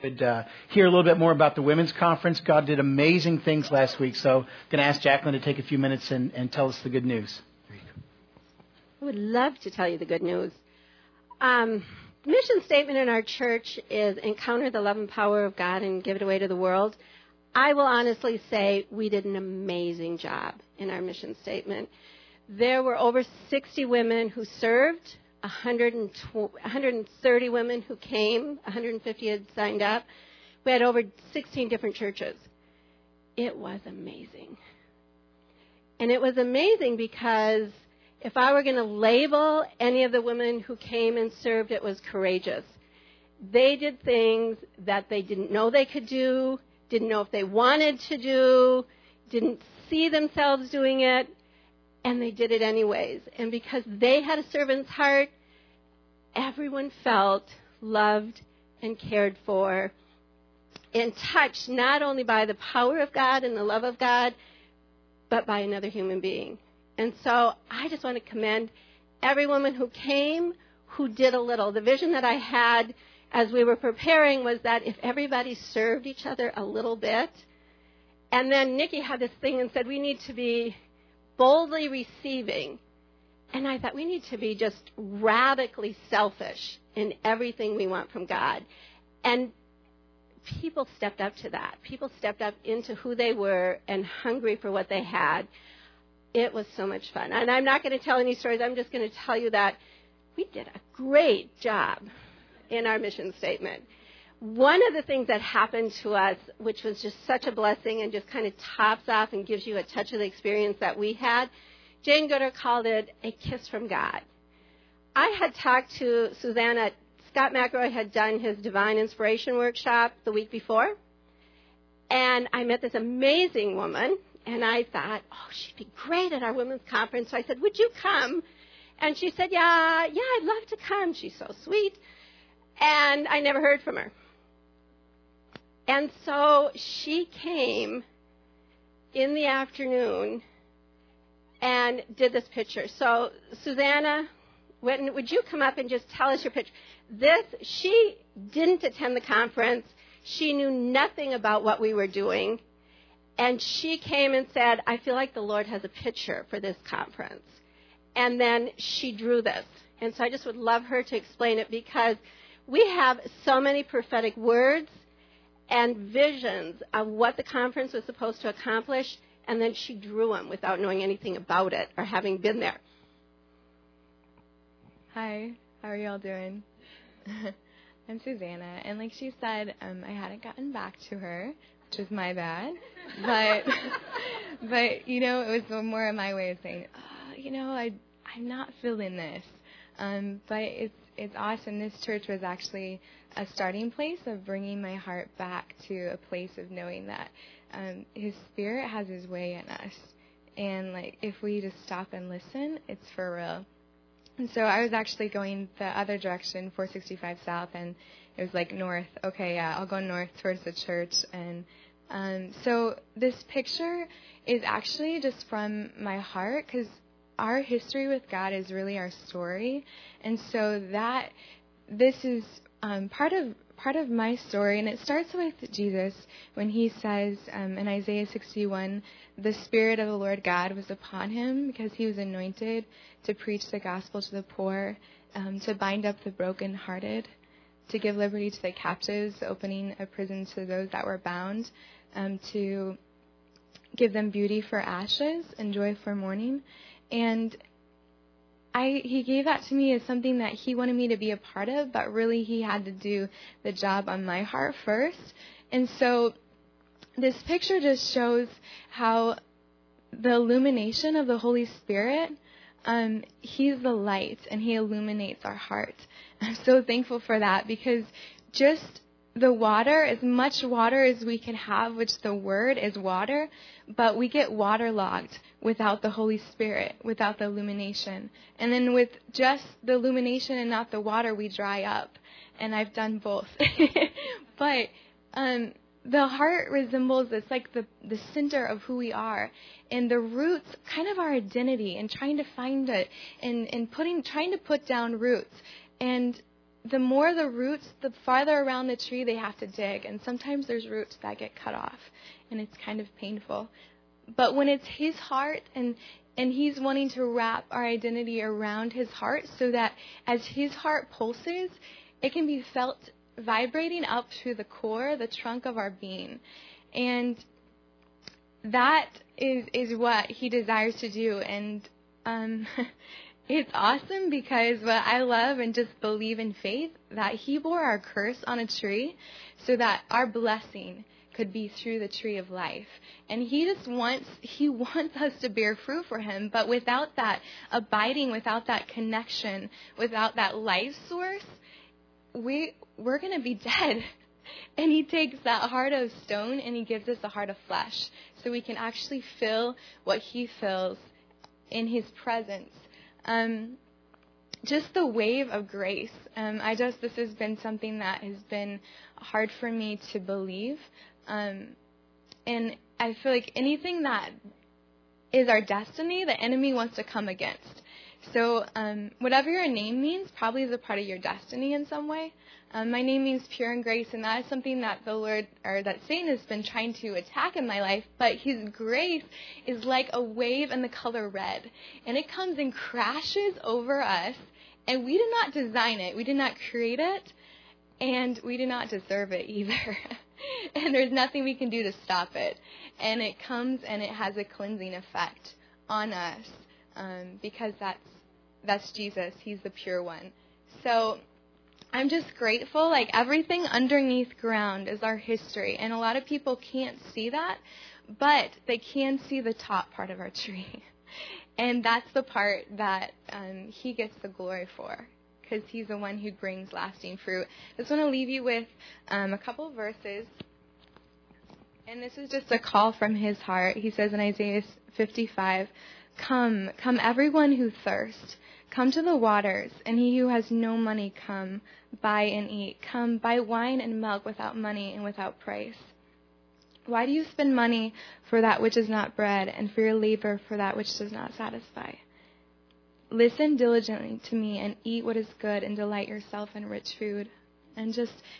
Could hear a little bit more about the women's conference. God did amazing things last week, so I'm going to ask Jacqueline to take a few minutes and tell us the good news. There you go. I would love to tell you the good news. The mission statement in our church is encounter the love and power of God and give it away to the world. I will honestly say we did an amazing job in our mission statement. There were over 60 women who served, 130 women who came, 150 had signed up. We had over 16 different churches. It was amazing. And it was amazing because if I were going to label any of the women who came and served, it was courageous. They did things that they didn't know they could do, didn't know if they wanted to do, didn't see themselves doing it. And they did it anyways. And because they had a servant's heart, everyone felt loved and cared for and touched not only by the power of God and the love of God, but by another human being. And so I just want to commend every woman who came, who did a little. The vision that I had as we were preparing was that if everybody served each other a little bit, and then Nikki had this thing and said, we need to be boldly receiving. And I thought we need to be just radically selfish in everything we want from God. And people stepped up to that. People stepped up into who they were and hungry for what they had. It was so much fun. And I'm not going to tell any stories. I'm just going to tell you that we did a great job in our mission statement. One of the things that happened to us, which was just such a blessing and just kind of tops off and gives you a touch of the experience that we had, Jane Gooder called it a kiss from God. I had talked to Susanna. Scott McElroy had done his Divine Inspiration workshop the week before, and I met this amazing woman, and I thought, oh, she'd be great at our women's conference. So I said, would you come? And she said, yeah, I'd love to come. She's so sweet. And I never heard from her. And so she came in the afternoon and did this picture. So Susanna, would you come up and just tell us your picture? She didn't attend the conference. She knew nothing about what we were doing. And she came and said, I feel like the Lord has a picture for this conference. And then she drew this. And so I just would love her to explain it because we have so many prophetic words and visions of what the conference was supposed to accomplish, and then she drew them without knowing anything about it or having been there. Hi, how are y'all doing? I'm Susanna, and like she said, I hadn't gotten back to her, which is my bad, but you know, it was more of my way of saying, oh, you know, I'm not feeling this, but it's awesome. This church was actually a starting place of bringing my heart back to a place of knowing that His Spirit has His way in us. And like if we just stop and listen, it's for real. And so I was actually going the other direction, 465 South, and it was like north. Okay, yeah, I'll go north towards the church. And so this picture is actually just from my heart because our history with God is really our story. And so that this is part of my story, and it starts with Jesus when he says in Isaiah 61, the Spirit of the Lord God was upon him because he was anointed to preach the gospel to the poor, to bind up the brokenhearted, to give liberty to the captives, opening a prison to those that were bound, to give them beauty for ashes and joy for mourning. And he gave that to me as something that he wanted me to be a part of, but really he had to do the job on my heart first. And so this picture just shows how the illumination of the Holy Spirit, he's the light and he illuminates our heart. I'm so thankful for that because just the water, as much water as we can have, which the Word is water, but we get waterlogged without the Holy Spirit, without the illumination. And then with just the illumination and not the water, we dry up. And I've done both. But the heart resembles, it's like the center of who we are. And the roots, kind of our identity, and trying to find it, and trying to put down roots. And the more the roots, the farther around the tree they have to dig. And sometimes there's roots that get cut off, and it's kind of painful. But when it's his heart, and he's wanting to wrap our identity around his heart so that as his heart pulses, it can be felt vibrating up through the core, the trunk of our being. And that is what he desires to do. And it's awesome because what I love and just believe in faith, that he bore our curse on a tree so that our blessing could be through the tree of life. And he wants us to bear fruit for him, but without that abiding, without that connection, without that life source, we're going to be dead. And he takes that heart of stone and he gives us a heart of flesh so we can actually feel what he feels in his presence. Just the wave of grace. This has been something that has been hard for me to believe. And I feel like anything that is our destiny, the enemy wants to come against. So whatever your name means probably is a part of your destiny in some way. My name means pure and grace, and that is something that the Lord, or that Satan has been trying to attack in my life, but his grace is like a wave in the color red, and it comes and crashes over us, and we did not design it, we did not create it, and we did not deserve it either. And there's nothing we can do to stop it, and it comes and it has a cleansing effect on us. Because that's Jesus. He's the pure one. So I'm just grateful. Like, everything underneath ground is our history. And a lot of people can't see that, but they can see the top part of our tree. And that's the part that he gets the glory for, because he's the one who brings lasting fruit. I just want to leave you with a couple of verses. And this is just a call from his heart. He says in Isaiah 55, "Come, come everyone who thirsts, come to the waters, and he who has no money, come, buy and eat. Come, buy wine and milk without money and without price. Why do you spend money for that which is not bread, and for your labor for that which does not satisfy? Listen diligently to me and eat what is good, and delight yourself in rich food." And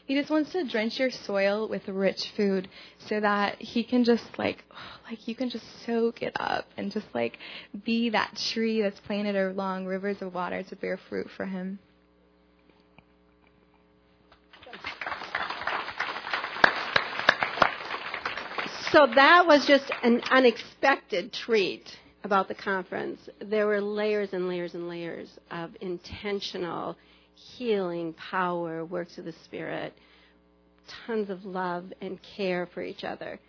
he just wants to drench your soil with rich food so that he can just you can just soak it up and just be that tree that's planted along rivers of water to bear fruit for him. So that was just an unexpected treat about the conference. There were layers and layers and layers of intentional healing power, works of the Spirit, tons of love and care for each other.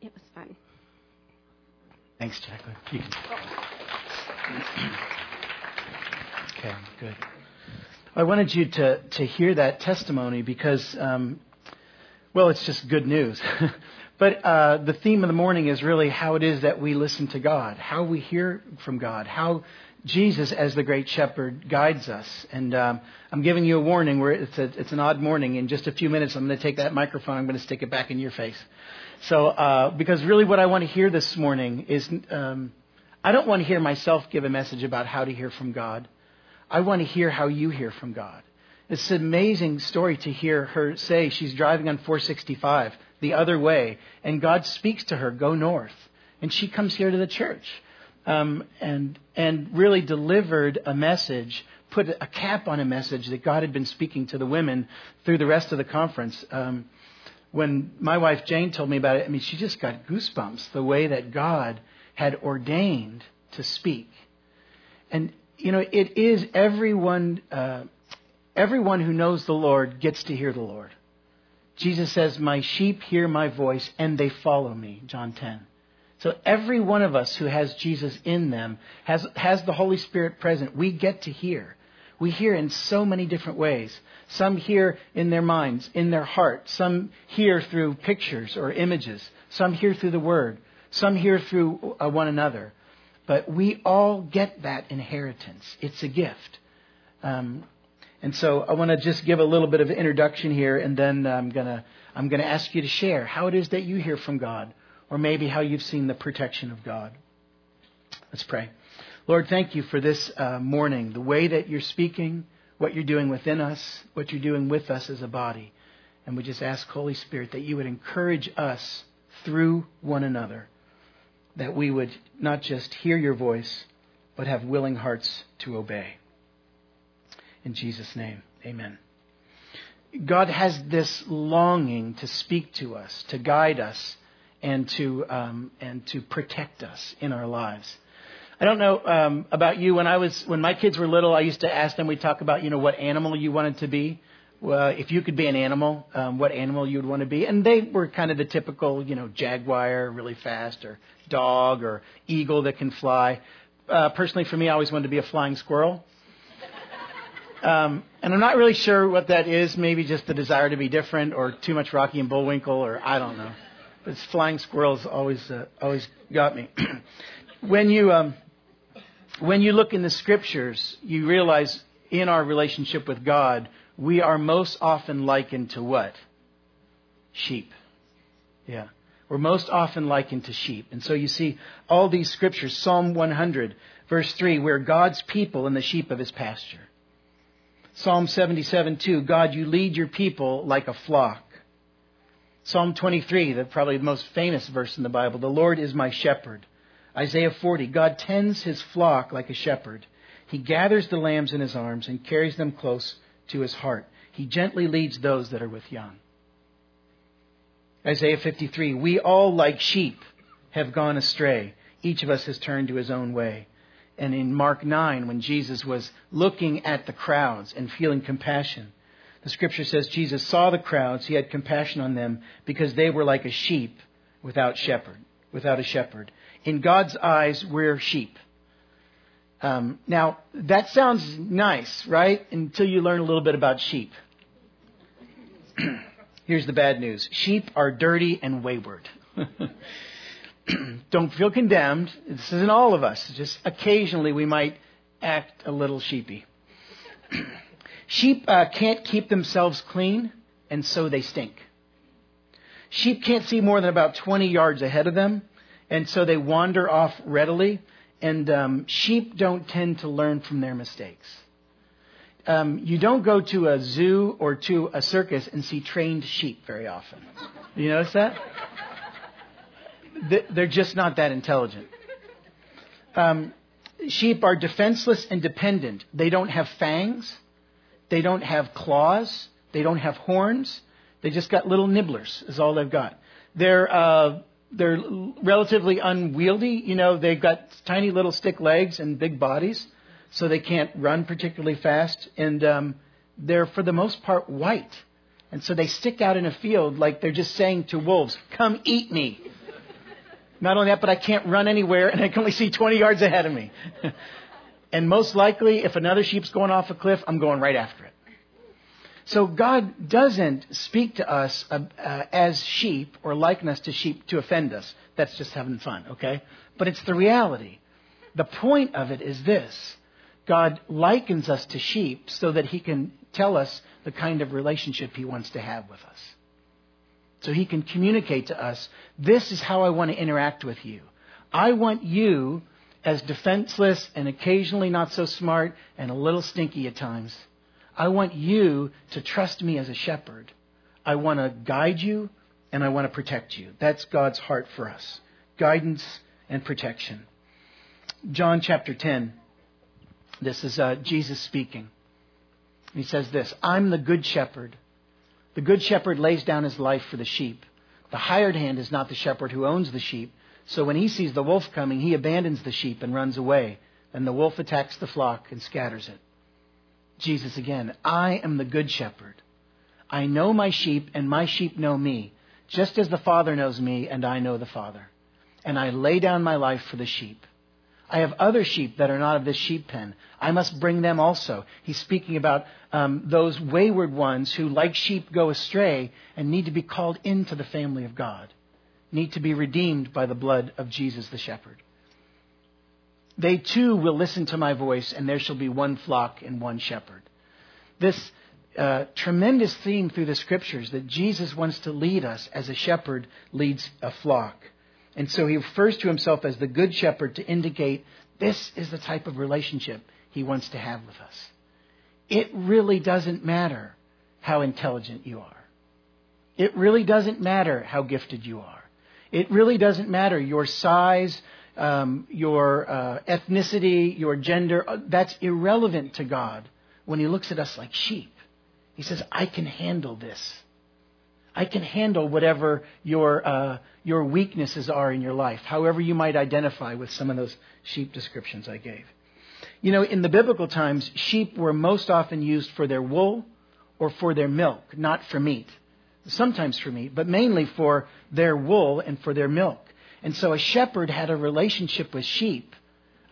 It was fun. Thanks, Jacqueline. Okay, good. I wanted you to hear that testimony because, it's just good news. But the theme of the morning is really how it is that we listen to God, how we hear from God, how Jesus, as the great shepherd, guides us. And I'm giving you a warning where it's an odd morning. In just a few minutes, I'm going to take that microphone. I'm going to stick it back in your face. So because really what I want to hear this morning is I don't want to hear myself give a message about how to hear from God. I want to hear how you hear from God. It's an amazing story to hear her say she's driving on 465 the other way. And God speaks to her, go north. And she comes here to the church. And really delivered a message, put a cap on a message that God had been speaking to the women through the rest of the conference. When my wife Jane told me about it, she just got goosebumps the way that God had ordained to speak. And, it is everyone who knows the Lord gets to hear the Lord. Jesus says, "My sheep hear my voice and they follow me," John 10. So every one of us who has Jesus in them has the Holy Spirit present. We get to hear. We hear in so many different ways. Some hear in their minds, in their heart. Some hear through pictures or images. Some hear through the Word. Some hear through one another. But we all get that inheritance. It's a gift. And so I want to just give a little bit of introduction here, and then I'm gonna ask you to share how it is that you hear from God. Or maybe how you've seen the protection of God. Let's pray. Lord, thank you for this morning, the way that you're speaking, what you're doing within us, what you're doing with us as a body. And we just ask, Holy Spirit, that you would encourage us through one another, that we would not just hear your voice, but have willing hearts to obey. In Jesus' name, amen. God has this longing to speak to us, to guide us, and to protect us in our lives. I don't know about you. When my kids were little, I used to ask them. We talk about what animal you wanted to be. Well, if you could be an animal, what animal you'd want to be. And they were kind of the typical, jaguar, really fast, or dog, or eagle that can fly. Personally, for me, I always wanted to be a flying squirrel. And I'm not really sure what that is. Maybe just the desire to be different, or too much Rocky and Bullwinkle, or I don't know. But flying squirrels always got me. When you look in the Scriptures, you realize in our relationship with God, we are most often likened to what? Sheep. Yeah. We're most often likened to sheep. And so you see all these Scriptures, Psalm 100, verse 3, we're God's people and the sheep of his pasture. Psalm 77:2, God, you lead your people like a flock. Psalm 23, that's probably the most famous verse in the Bible, the Lord is my shepherd. Isaiah 40, God tends his flock like a shepherd. He gathers the lambs in his arms and carries them close to his heart. He gently leads those that are with young. Isaiah 53, we all like sheep have gone astray. Each of us has turned to his own way. And in Mark 9, when Jesus was looking at the crowds and feeling compassion, the Scripture says Jesus saw the crowds. He had compassion on them because they were like a sheep without a shepherd. In God's eyes, we're sheep. Now, that sounds nice, right? Until you learn a little bit about sheep. Here's the bad news. Sheep are dirty and wayward. Don't feel condemned. This isn't all of us. Just occasionally we might act a little sheepy. Sheep can't keep themselves clean, and so they stink. Sheep can't see more than about 20 yards ahead of them, and so they wander off readily. And sheep don't tend to learn from their mistakes. You don't go to a zoo or to a circus and see trained sheep very often. You notice that? They're just not that intelligent. Sheep are defenseless and dependent. They don't have fangs. They don't have claws. They don't have horns. They just got little nibblers is all they've got. They're relatively unwieldy. They've got tiny little stick legs and big bodies, so they can't run particularly fast. And they're, for the most part, white. And so they stick out in a field like they're just saying to wolves, come eat me. Not only that, but I can't run anywhere, and I can only see 20 yards ahead of me. And most likely, if another sheep's going off a cliff, I'm going right after it. So God doesn't speak to us as sheep or liken us to sheep to offend us. That's just having fun, okay? But it's the reality. The point of it is this. God likens us to sheep so that he can tell us the kind of relationship he wants to have with us. So he can communicate to us, this is how I want to interact with you. I want you as defenseless and occasionally not so smart and a little stinky at times. I want you to trust me as a shepherd. I want to guide you and I want to protect you. That's God's heart for us. Guidance and protection. John chapter 10. This is Jesus speaking. He says this, I'm the good shepherd. The good shepherd lays down his life for the sheep. The hired hand is not the shepherd who owns the sheep. So when he sees the wolf coming, he abandons the sheep and runs away. And the wolf attacks the flock and scatters it. Jesus again, I am the good shepherd. I know my sheep and my sheep know me, just as the Father knows me and I know the Father. And I lay down my life for the sheep. I have other sheep that are not of this sheep pen. I must bring them also. He's speaking about those wayward ones who, like sheep, go astray and need to be called into the family of God, need to be redeemed by the blood of Jesus the shepherd. They too will listen to my voice, and there shall be one flock and one shepherd. This tremendous theme through the Scriptures that Jesus wants to lead us as a shepherd leads a flock. And so he refers to himself as the good shepherd to indicate this is the type of relationship he wants to have with us. It really doesn't matter how intelligent you are. It really doesn't matter how gifted you are. It really doesn't matter your size, your ethnicity, your gender. That's irrelevant to God when he looks at us like sheep. He says, I can handle this. I can handle whatever your weaknesses are in your life, however you might identify with some of those sheep descriptions I gave. You know, in the biblical times, sheep were most often used for their wool or for their milk, not for meat. Sometimes for meat, but mainly for their wool and for their milk. And so a shepherd had a relationship with sheep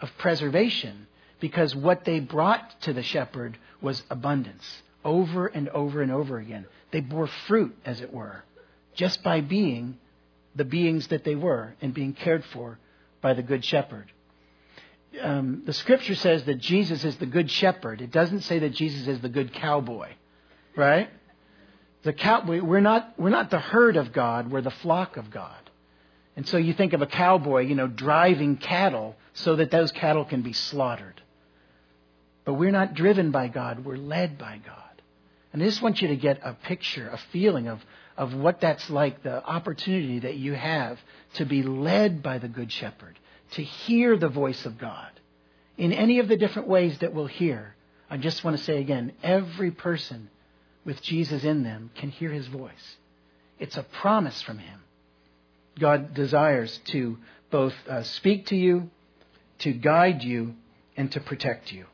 of preservation because what they brought to the shepherd was abundance over and over and over again. They bore fruit, as it were, just by being the beings that they were and being cared for by the Good Shepherd. The scripture says that Jesus is the Good Shepherd. It doesn't say that Jesus is the good cowboy, right? The cowboy, we're not the herd of God, we're the flock of God. And so you think of a cowboy, you know, driving cattle so that those cattle can be slaughtered. But we're not driven by God, we're led by God. And I just want you to get a picture, a feeling of what that's like, the opportunity that you have to be led by the Good Shepherd, to hear the voice of God in any of the different ways that we'll hear. I just want to say again, every person with Jesus in them can hear his voice. It's a promise from him. God desires to both speak to you, to guide you, and to protect you.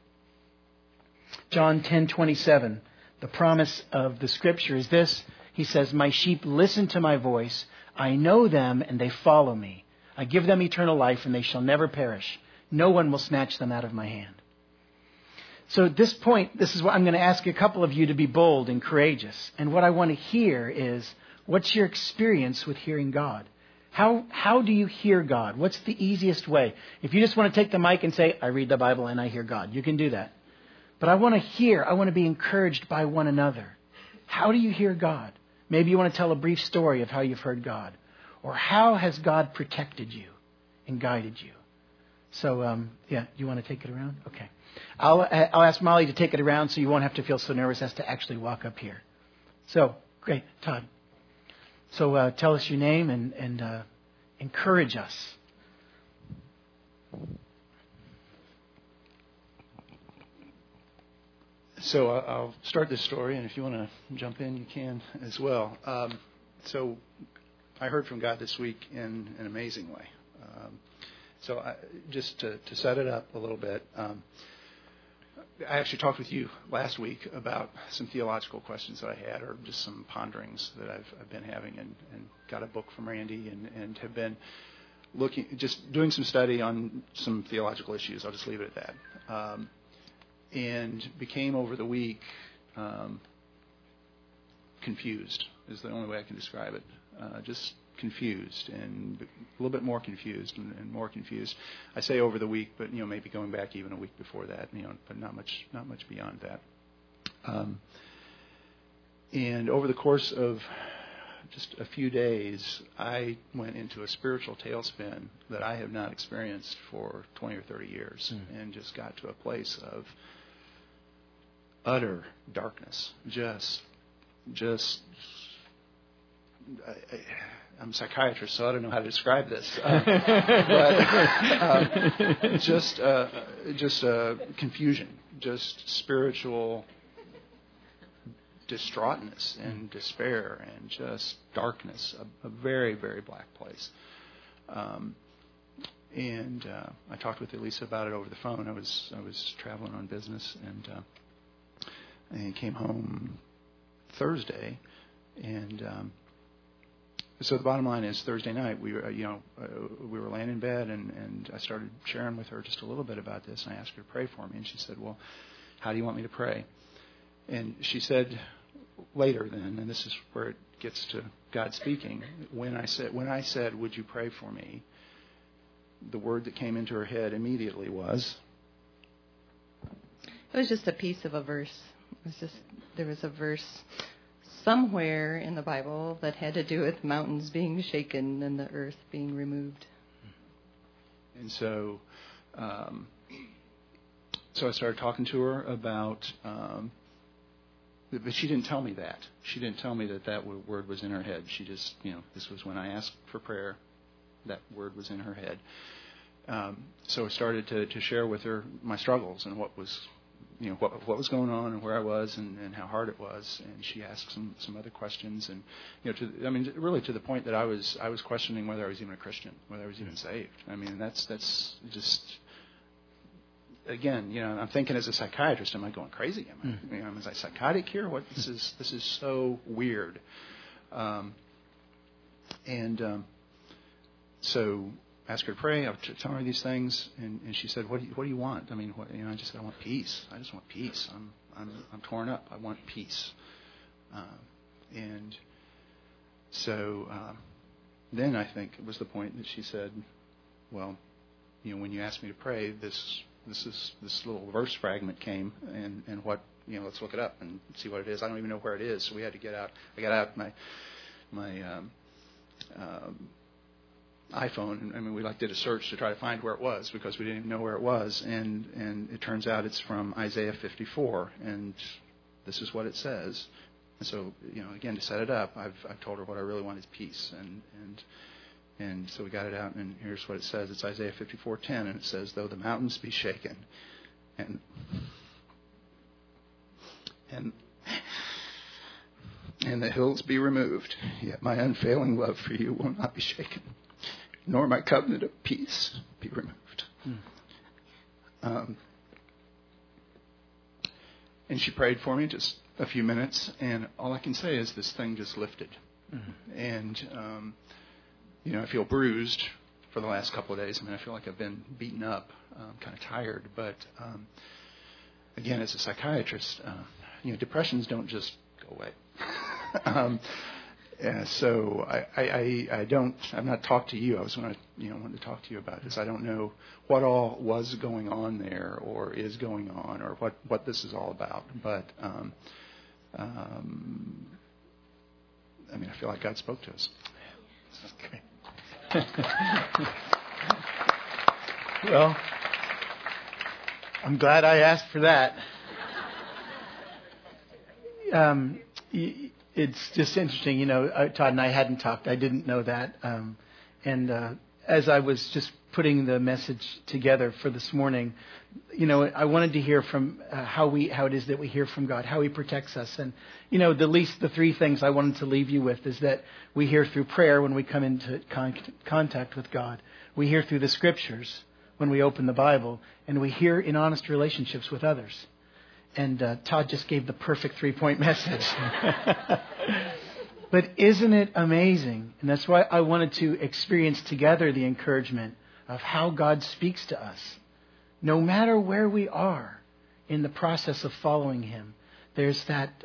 John 10:27, the promise of the scripture is this. He says, my sheep listen to my voice. I know them and they follow me. I give them eternal life and they shall never perish. No one will snatch them out of my hand. So at this point, this is what I'm going to ask a couple of you to be bold and courageous. And what I want to hear is, what's your experience with hearing God? How do you hear God? What's the easiest way? If you just want to take the mic and say, I read the Bible and I hear God, you can do that. But I want to be encouraged by one another. How do you hear God? Maybe you want to tell a brief story of how you've heard God. Or how has God protected you and guided you? So, you want to take it around? Okay. I'll ask Molly to take it around so you won't have to feel so nervous as to actually walk up here. So, great, Todd. So tell us your name and encourage us. So I'll start this story, and if you want to jump in, you can as well. So I heard from God this week in an amazing way. So just to set it up a little bit, I actually talked with you last week about some theological questions that I had, or just some ponderings that I've been having, and got a book from Randy, and have been doing some study on some theological issues. I'll just leave it at that. And became over the week confused is the only way I can describe it. Just confused, and a little bit more confused and more confused. I say over the week, but maybe going back even a week before that, but not much beyond that. And over the course of just a few days, I went into a spiritual tailspin that I have not experienced for 20 or 30 years, and just got to a place of utter darkness. I'm a psychiatrist, so I don't know how to describe this. But confusion, just spiritual distraughtness and despair, and just darkness—a very, very black place. And I talked with Elisa about it over the phone. I was traveling on business, and came home Thursday, and. So the bottom line is Thursday night we were laying in bed and I started sharing with her just a little bit about this, and I asked her to pray for me, and she said, well, how do you want me to pray? And she said later then, and this is where it gets to God speaking, when I said would you pray for me, the word that came into her head immediately was, it was just a piece of a verse. There was a verse somewhere in the Bible that had to do with mountains being shaken and the earth being removed. And so So I started talking to her about, but she didn't tell me that. She didn't tell me that that word was in her head. She just, you know, this was when I asked for prayer, that word was in her head. So I started to share with her my struggles and what was, you know, what was going on and where I was and how hard it was. And she asked some other questions and, you know, really to the point that I was questioning whether I was even a Christian, whether I was even saved. I mean, that's just, again, you know, I'm thinking as a psychiatrist, am I going crazy? Am I, you know, is I psychotic here? What this is so weird. So ask her to pray. I was telling her these things, and she said, "What do you want?" I mean, you know, I just said, "I want peace. I just want peace. I'm torn up. I want peace." Then I think it was the point that she said, "Well, you know, when you asked me to pray, this little verse fragment came, and what, you know, let's look it up and see what it is. I don't even know where it is." So we had to get out. I got out my iPhone, and I mean, we did a search to try to find where it was because we didn't even know where it was, and it turns out it's from Isaiah 54, and this is what it says. And so, you know, again, to set it up, I've told her what I really want is peace, and so we got it out, and here's what it says. It's Isaiah 54:10, and it says, "Though the mountains be shaken," and the hills be removed, yet my unfailing love for you will not be shaken, nor my covenant of peace be removed. And she prayed for me just a few minutes, and all I can say is this thing just lifted. Mm-hmm. And, you know, I feel bruised for the last couple of days. I mean, I feel like I've been beaten up. I'm kind of tired. But, again, as a psychiatrist, you know, depressions don't just go away. Yeah, so I don't, I've not talked to you. I was going to, you know, want to talk to you about this. I don't know what all was going on there or is going on or what this is all about. But, I mean, I feel like God spoke to us. Okay. Well, I'm glad I asked for that. It's just interesting, you know, Todd and I hadn't talked. I didn't know that. As I was just putting the message together for this morning, you know, I wanted to hear from how it is that we hear from God, how he protects us. And, you know, the three things I wanted to leave you with is that we hear through prayer when we come into contact with God. We hear through the Scriptures when we open the Bible. And we hear in honest relationships with others. And Todd just gave the perfect three-point message. But isn't it amazing? And that's why I wanted to experience together the encouragement of how God speaks to us. No matter where we are in the process of following him, there's that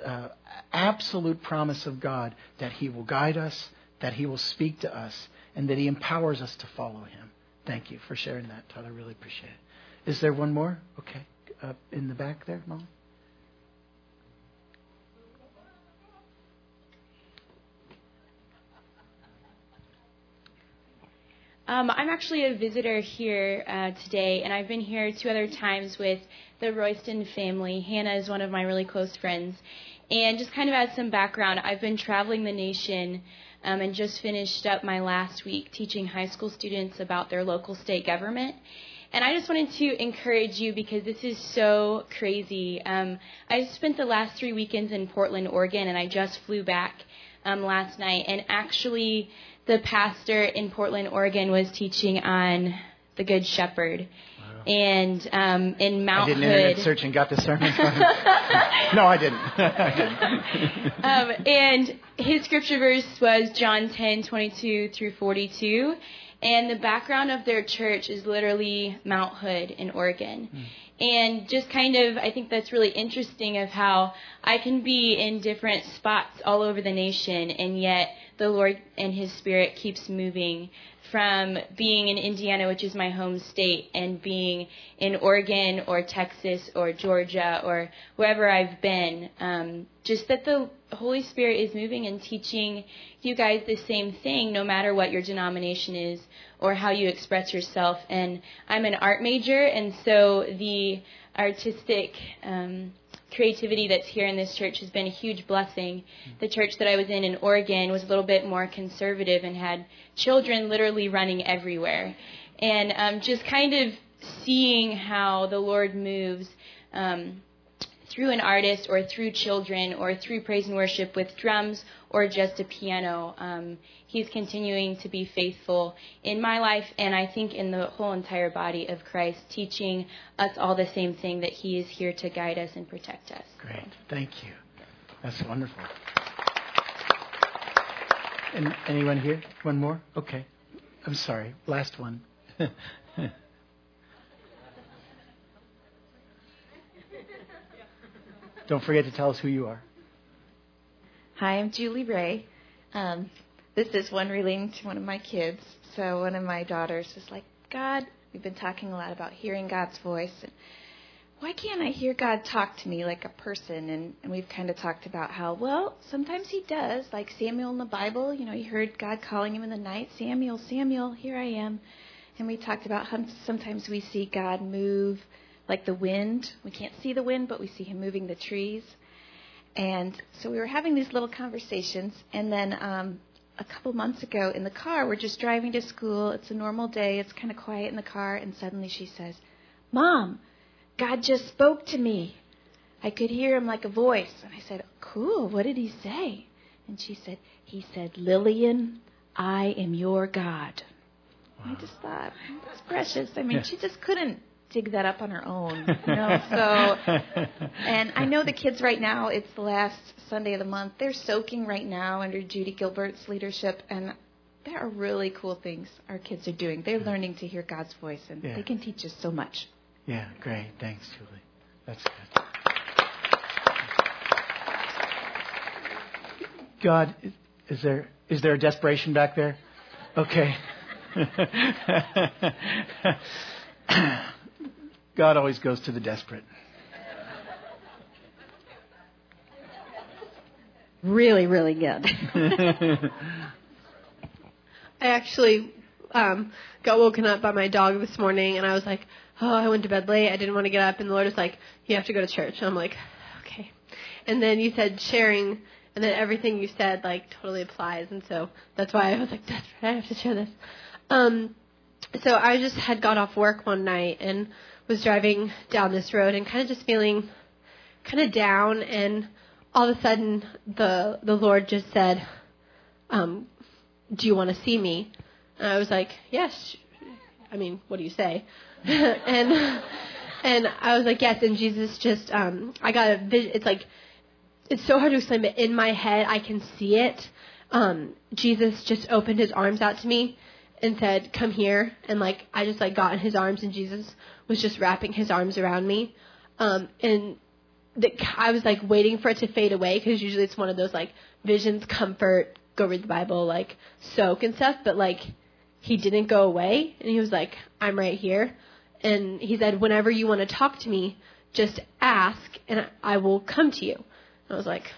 absolute promise of God that he will guide us, that he will speak to us, and that he empowers us to follow him. Thank you for sharing that, Todd. I really appreciate it. Is there one more? Okay. Up in the back there, Mom. I'm actually a visitor here today, and I've been here two other times with the Royston family. Hannah is one of my really close friends. And just kind of as some background, I've been traveling the nation and just finished up my last week teaching high school students about their local state government. And I just wanted to encourage you because this is so crazy. I spent the last 3 weekends in Portland, Oregon, and I just flew back last night. And actually, the pastor in Portland, Oregon was teaching on the Good Shepherd. Wow. And in Mount Hood. I did an internet search and got the sermon from him. No, I didn't. And his scripture verse was John 10:22 through 42. And the background of their church is literally Mount Hood in Oregon. Mm. And just kind of, I think that's really interesting of how I can be in different spots all over the nation, and yet the Lord and his Spirit keeps moving from being in Indiana, which is my home state, and being in Oregon or Texas or Georgia or wherever I've been. Just that the Holy Spirit is moving and teaching you guys the same thing, no matter what your denomination is or how you express yourself. And I'm an art major, and so the artistic creativity that's here in this church has been a huge blessing. The church that I was in Oregon was a little bit more conservative and had children literally running everywhere. And just kind of seeing how the Lord moves through an artist or through children or through praise and worship with drums or just a piano. He's continuing to be faithful in my life, and I think in the whole entire body of Christ, teaching us all the same thing, that he is here to guide us and protect us. Great. Thank you. That's wonderful. And anyone here? One more? Okay. I'm sorry. Last one. Don't forget to tell us who you are. Hi, I'm Julie Ray. This is one relating to one of my kids. So one of my daughters is like, God, we've been talking a lot about hearing God's voice. And why can't I hear God talk to me like a person? And we've kind of talked about how, well, sometimes he does. Like Samuel in the Bible, you know, he heard God calling him in the night, Samuel, Samuel, here I am. And we talked about how sometimes we see God move like the wind. We can't see the wind, but we see him moving the trees. And so we were having these little conversations. And then a couple months ago in the car, we're just driving to school. It's a normal day. It's kind of quiet in the car. And suddenly she says, Mom, God just spoke to me. I could hear him like a voice. And I said, cool. What did he say? And she said, he said, Lillian, I am your God. Wow. I just thought, that's precious. I mean, yeah. She just couldn't dig that up on her own, you know. So, and I know the kids right now, it's the last Sunday of the month, they're soaking right now under Judy Gilbert's leadership, and there are really cool things our kids are doing. They're learning to hear God's voice, and yeah. They can teach us so much. Yeah, great. Thanks, Julie. That's good. God, is there a desperation back there? Okay. God always goes to the desperate. Really, really good. I actually got woken up by my dog this morning, and I was like, oh, I went to bed late. I didn't want to get up. And the Lord was like, you have to go to church. And I'm like, okay. And then you said sharing, and then everything you said, like, totally applies. And so that's why I was like, that's right. I have to share this. So I just had got off work one night and was driving down this road and kind of just feeling kind of down. And all of a sudden, the Lord just said, do you want to see me? And I was like, yes. I mean, what do you say? and I was like, yes. And Jesus just, I got a vision. It's like, it's so hard to explain, but in my head, I can see it. Jesus just opened his arms out to me and said, come here. And like, I just like got in his arms, and Jesus was just wrapping his arms around me. I was like waiting for it to fade away, because usually it's one of those like visions, comfort, go read the Bible, like soak and stuff. But like, he didn't go away, and he was like, I'm right here. And he said, whenever you want to talk to me, just ask and I will come to you. And I was like,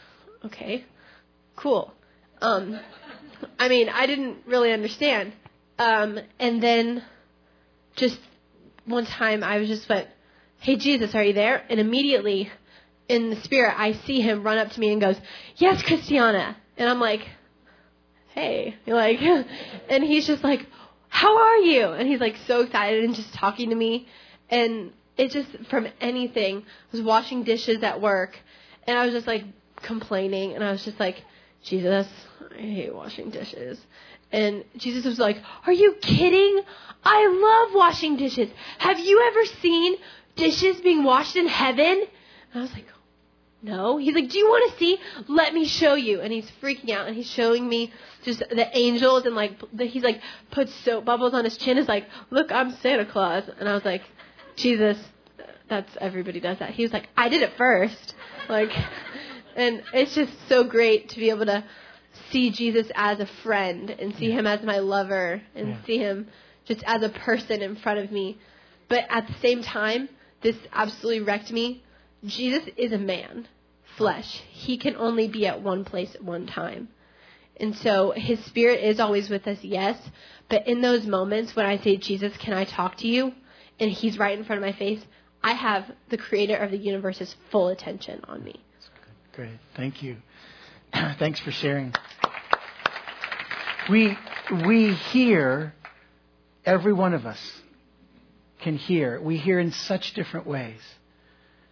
okay, cool. I mean, I didn't really understand. And then just one time I was just went, hey, Jesus, are you there? And immediately in the spirit, I see him run up to me and goes, yes, Christiana. And I'm like, hey, you're like, and he's just like, how are you? And he's like so excited and just talking to me. And it just, from anything, I was washing dishes at work, and I was just like complaining. And I was just like, Jesus, I hate washing dishes. And Jesus was like, are you kidding? I love washing dishes. Have you ever seen dishes being washed in heaven? And I was like, no. He's like, do you want to see? Let me show you. And he's freaking out, and he's showing me just the angels, and like he's like puts soap bubbles on his chin. Is like, look, I'm Santa Claus. And I was like, Jesus, that's everybody does that. He was like, I did it first. Like, and it's just so great to be able to see Jesus as a friend, and see him as my lover, and see him just as a person in front of me. But at the same time, this absolutely wrecked me. Jesus is a man. flesh. He can only be at one place at one time. And so his spirit is always with us, yes, but in those moments when I say, Jesus, can I talk to you? And he's right in front of my face, I have the creator of the universe's full attention on me. Great. Thank you. Thanks for sharing. We hear, every one of us can hear. We hear in such different ways.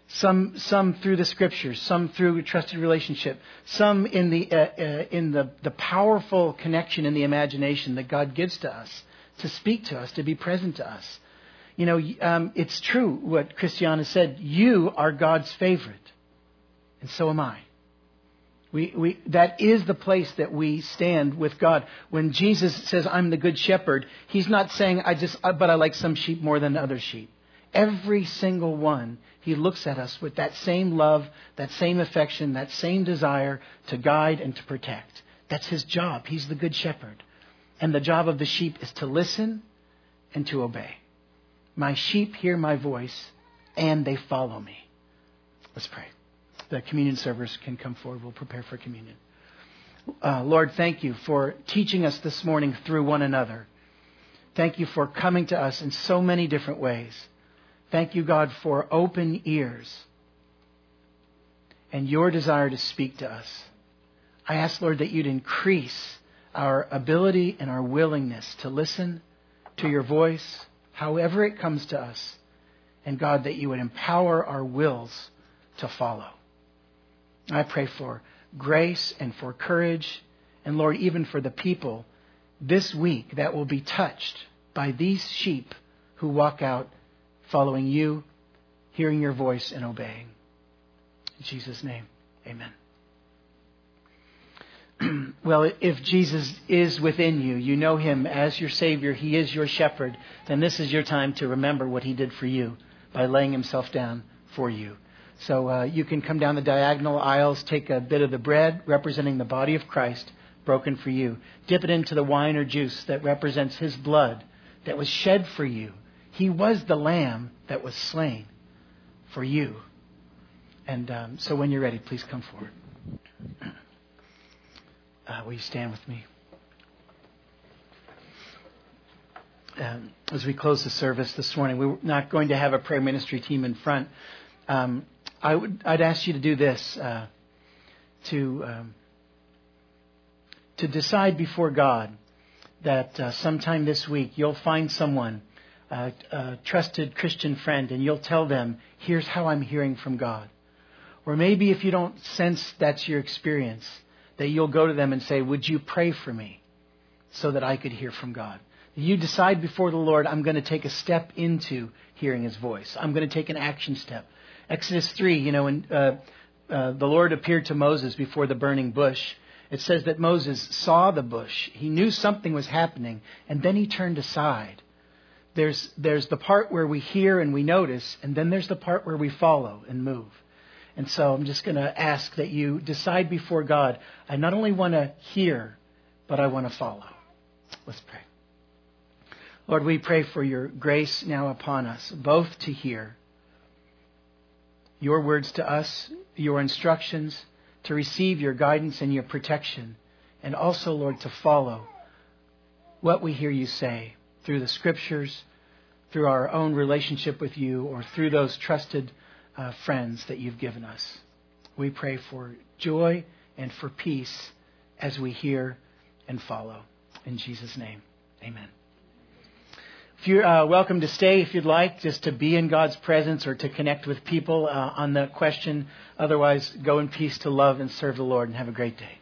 Some through the scriptures, some through a trusted relationship, some in the powerful connection in the imagination that God gives to us to speak to us, to be present to us. You know, it's true what Christiana said. You are God's favorite, and so am I. We that is the place that we stand with God. When Jesus says, "I'm the good shepherd," he's not saying, "But I like some sheep more than other sheep." Every single one, he looks at us with that same love, that same affection, that same desire to guide and to protect. That's his job. He's the good shepherd. And the job of the sheep is to listen and to obey. My sheep hear my voice, and they follow me. Let's pray. The communion servers can come forward. We'll prepare for communion. Lord, thank you for teaching us this morning through one another. Thank you for coming to us in so many different ways. Thank you, God, for open ears and your desire to speak to us. I ask, Lord, that you'd increase our ability and our willingness to listen to your voice, however it comes to us. And, God, that you would empower our wills to follow. I pray for grace and for courage. And, Lord, even for the people this week that will be touched by these sheep who walk out following you, hearing your voice, and obeying. In Jesus' name, amen. Well, if Jesus is within you, you know him as your Savior, he is your shepherd, then this is your time to remember what he did for you by laying himself down for you. So you can come down the diagonal aisles, take a bit of the bread representing the body of Christ broken for you, dip it into the wine or juice that represents his blood that was shed for you. He was the lamb that was slain for you. And so when you're ready, please come forward. Will you stand with me? As we close the service this morning, we're not going to have a prayer ministry team in front. I'd ask you to do this, to decide before God that sometime this week you'll find someone, a trusted Christian friend, and you'll tell them, here's how I'm hearing from God. Or maybe if you don't sense that's your experience, that you'll go to them and say, would you pray for me so that I could hear from God? You decide before the Lord, I'm going to take a step into hearing his voice. I'm going to take an action step. Exodus 3, you know, when the Lord appeared to Moses before the burning bush, it says that Moses saw the bush. He knew something was happening, and then he turned aside. There's the part where we hear and we notice, and then there's the part where we follow and move. And so I'm just going to ask that you decide before God, I not only want to hear, but I want to follow. Let's pray. Lord, we pray for your grace now upon us, both to hear your words to us, your instructions, to receive your guidance and your protection, and also, Lord, to follow what we hear you say through the scriptures, through our own relationship with you, or through those trusted friends that you've given us. We pray for joy and for peace as we hear and follow. In Jesus' name, amen. If you're welcome to stay if you'd like, just to be in God's presence or to connect with people on that question. Otherwise, go in peace to love and serve the Lord, and have a great day.